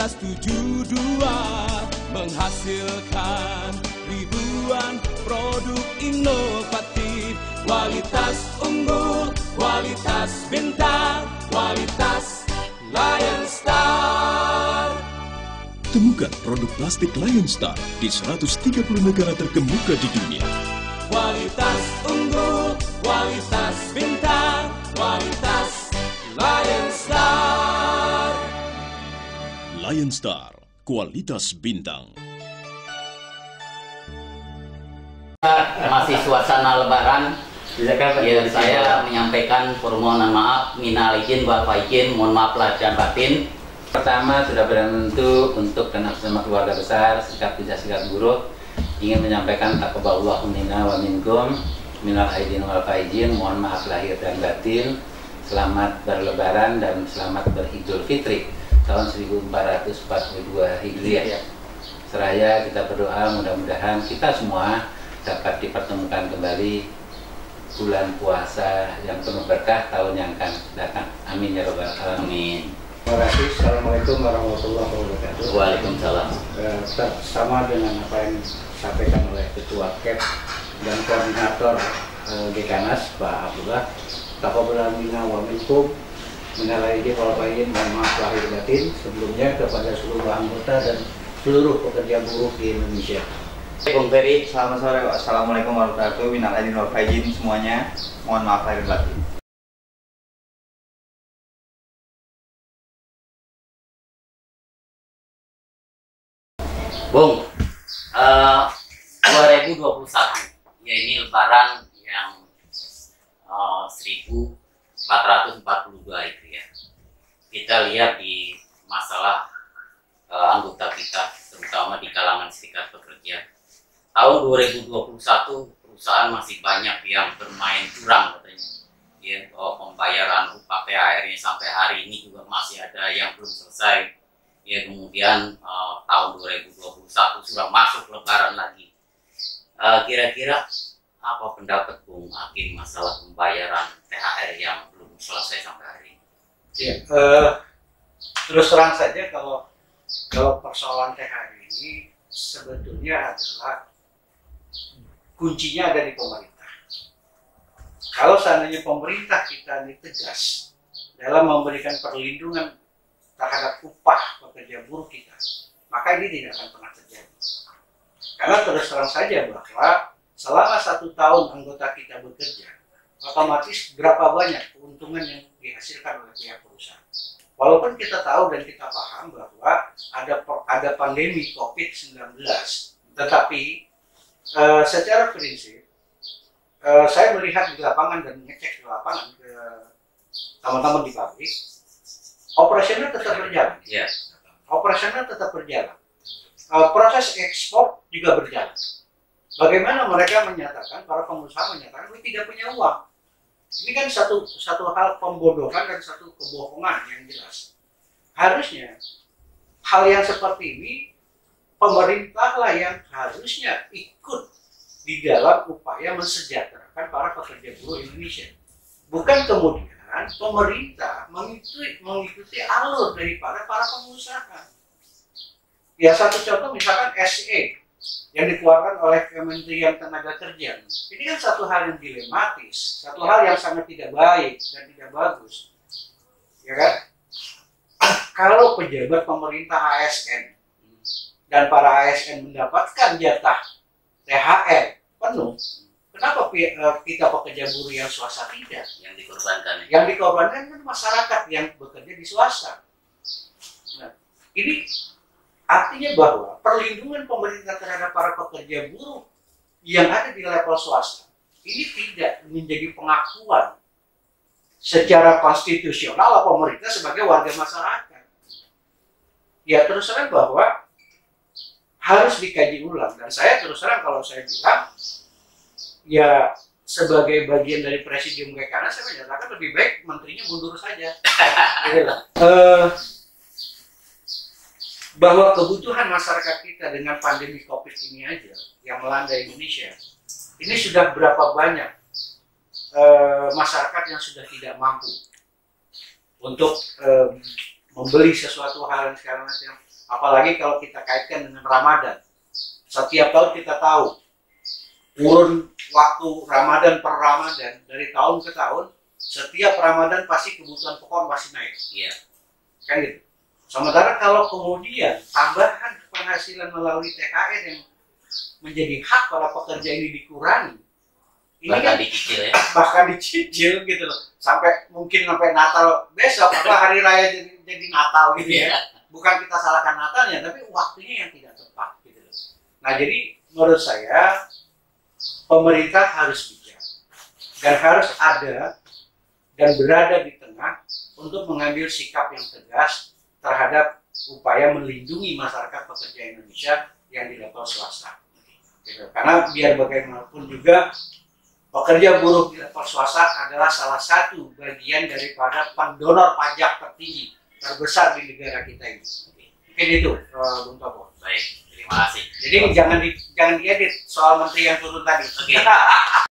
1972 menghasilkan ribuan produk inovatif, kualitas unggul, kualitas bintang, kualitas Lion Star. Temukan produk plastik Lion Star di 130 negara terkemuka di dunia. Kualitas unggul, kualitas bintang, kualitas Lion Star. Lion Star, kualitas bintang. Masih suasana lebaran, ya, saya menyampaikan permohonan maaf, minal izin wal faizin, mohon maaf lahir dan batin. Pertama, sudah berbentuk untuk dan bersama keluarga besar, sikap bijak sikap buruk, ingin menyampaikan taqabbalallahu minna wa minkum, minal aidin wal faizin, mohon maaf lahir dan batin. Selamat berlebaran dan selamat beridul fitri tahun 1442 Hijriah ya. Seraya kita berdoa mudah-mudahan kita semua dapat dipertemukan kembali bulan puasa yang penuh berkah tahun yang akan datang. Amin ya rabbal alamin. Terima kasih. Assalamualaikum warahmatullahi wabarakatuh. Waalaikumsalam. Sama dengan apa yang disampaikan oleh Ketua KEP dan Koordinator GKNAS Pak Abdullah, taqabbalallahu minna wa minkum. Menalaidi walaupun mohon maaf lahir batin sebelumnya kepada seluruh anggota dan seluruh pekerja buruh di Indonesia. Bung Ferry, selamat sore. Assalamualaikum warahmatullahi wabarakatuh. Semuanya, mohon maaf lahir batin. Bung, 2021 ya ini lebaran yang 1442 itu ya. Kita lihat di masalah anggota kita, terutama di kalangan serikat pekerja. Tahun 2021 perusahaan masih banyak yang bermain curang katanya. Ya, bahwa pembayaran upah THR-nya sampai hari ini juga masih ada yang belum selesai. Ya, kemudian tahun 2021 sudah masuk lebaran lagi. Kira-kira apa pendapat Bung Hakim masalah pembayaran THR yang belum selesai sampai hari ini? Ya, terus terang saja kalau persoalan THR ini sebetulnya adalah kuncinya ada di pemerintah. Kalau seandainya pemerintah kita ini tegas dalam memberikan perlindungan terhadap upah pekerja buruh kita, maka ini tidak akan pernah terjadi. Karena terus terang saja bahwa selama 1 tahun anggota kita bekerja, otomatis berapa banyak keuntungan yang dihasilkan oleh pihak perusahaan. Walaupun kita tahu dan kita paham bahwa ada pandemi Covid-19, tetapi secara prinsip, saya melihat di lapangan dan mengecek di lapangan ke teman-teman di pabrik, operasional tetap berjalan. Yes. Operasional tetap berjalan. Proses ekspor juga berjalan. Bagaimana mereka menyatakan, para pengusaha menyatakan, kami tidak punya uang. Ini kan satu hal pembodohan dan satu kebohongan yang jelas. Harusnya hal yang seperti ini pemerintahlah yang harusnya ikut di dalam upaya mensejahterakan para pekerja buruh Indonesia. Bukan kemudian pemerintah mengikuti alur daripada para pengusaha. Ya, satu contoh misalkan SE yang dikeluarkan oleh Kementerian Tenaga Kerja. Ini kan satu hal yang dilematis, satu hal yang sangat tidak baik dan tidak bagus, ya kan? Kalau pejabat pemerintah ASN dan para ASN mendapatkan jatah THR penuh, kenapa kita pekerja buruh yang swasta tidak? Yang dikorbankan. Yang dikorbankan kan masyarakat yang bekerja di swasta. Nah, ini artinya bahwa perlindungan pemerintah terhadap para pekerja buruh yang ada di level swasta ini tidak menjadi pengakuan secara konstitusional pemerintah sebagai warga masyarakat. ya terus terang bahwa harus dikaji ulang. Dan saya terus terang kalau saya bilang, ya sebagai bagian dari presidium GKN, saya menyatakan lebih baik menterinya mundur saja. Bahwa kebutuhan masyarakat kita dengan pandemi Covid ini aja yang melanda Indonesia, ini sudah berapa banyak masyarakat yang sudah tidak mampu untuk membeli sesuatu hal yang sekarang macam. Apalagi kalau kita kaitkan dengan Ramadan. Setiap tahun kita tahu kurun waktu Ramadan per Ramadan, dari tahun ke tahun, setiap Ramadan pasti kebutuhan pokok masih naik. Iya. Kan gitu. Sementara kalau kemudian tambahan penghasilan melalui THR yang menjadi hak para pekerja ini dikurangi, ini bahkan kan dicicil ya? Bahkan dicicil gitu loh, sampai mungkin sampai Natal besok atau hari raya jadi Natal gitu ya. Bukan kita salahkan Natalnya, tapi waktunya yang tidak tepat gitu loh. Nah jadi menurut saya pemerintah harus bijak dan harus ada dan berada di tengah untuk mengambil sikap yang tegas terhadap upaya melindungi masyarakat pekerja Indonesia yang di level swasta. Gitu. Karena biar bagaimanapun juga pekerja buruh di level swasta adalah salah satu bagian daripada pendonor pajak tertinggi terbesar di negara kita ini. Mungkin itu, Bung Topo. Baik, terima kasih. Jadi jangan diedit soal menteri yang turun tadi. Okay.